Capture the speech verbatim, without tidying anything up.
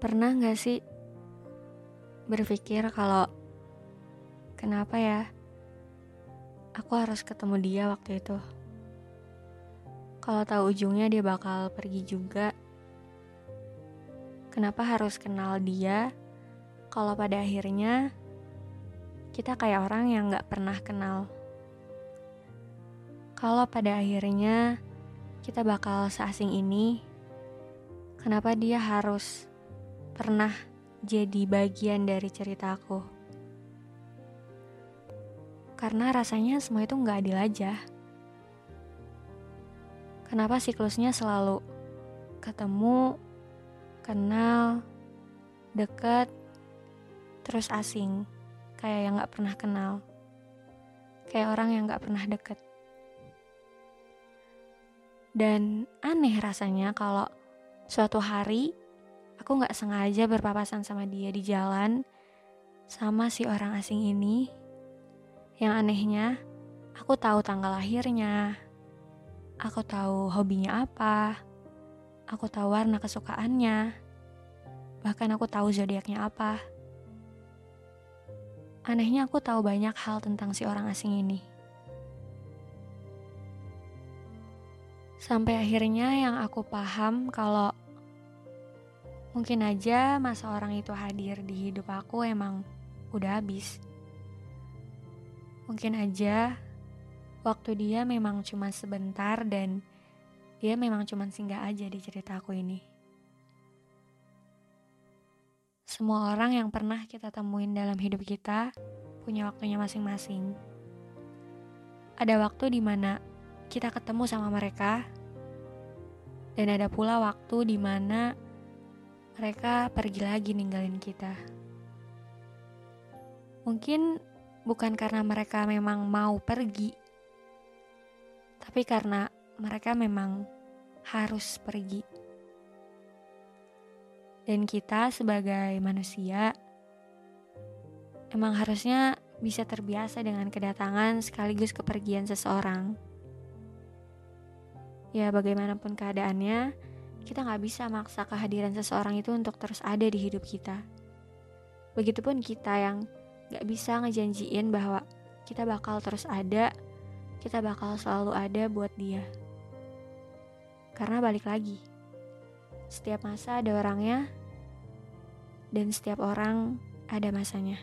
Pernah gak sih berpikir kalau kenapa ya aku harus ketemu dia waktu itu? Kalau tahu ujungnya dia bakal pergi juga, kenapa harus kenal dia kalau pada akhirnya kita kayak orang yang gak pernah kenal? Kalau pada akhirnya kita bakal seasing ini, kenapa dia harus pernah jadi bagian dari cerita aku? Karena rasanya semua itu gak adil aja. Kenapa siklusnya selalu ketemu, kenal, deket, terus asing, kayak yang gak pernah kenal, kayak orang yang gak pernah deket. Dan aneh rasanya kalau suatu hari aku gak sengaja berpapasan sama dia di jalan, sama si orang asing ini. Yang anehnya, aku tahu tanggal lahirnya, aku tahu hobinya apa, aku tahu warna kesukaannya, bahkan aku tahu zodiaknya apa. Anehnya aku tahu banyak hal tentang si orang asing ini. Sampai akhirnya yang aku paham kalau mungkin aja masa orang itu hadir di hidup aku emang udah habis. Mungkin aja waktu dia memang cuma sebentar dan dia memang cuma singgah aja di cerita aku ini. Semua orang yang pernah kita temuin dalam hidup kita punya waktunya masing-masing. Ada waktu di mana kita ketemu sama mereka, dan ada pula waktu di mana mereka pergi lagi ninggalin kita. Mungkin bukan karena mereka memang mau pergi, tapi karena mereka memang harus pergi. Dan kita sebagai manusia emang harusnya bisa terbiasa dengan kedatangan sekaligus kepergian seseorang. Ya bagaimanapun keadaannya, kita gak bisa maksa kehadiran seseorang itu untuk terus ada di hidup kita. Begitupun kita yang gak bisa ngejanjiin bahwa kita bakal terus ada, kita bakal selalu ada buat dia. Karena balik lagi, setiap masa ada orangnya, dan setiap orang ada masanya.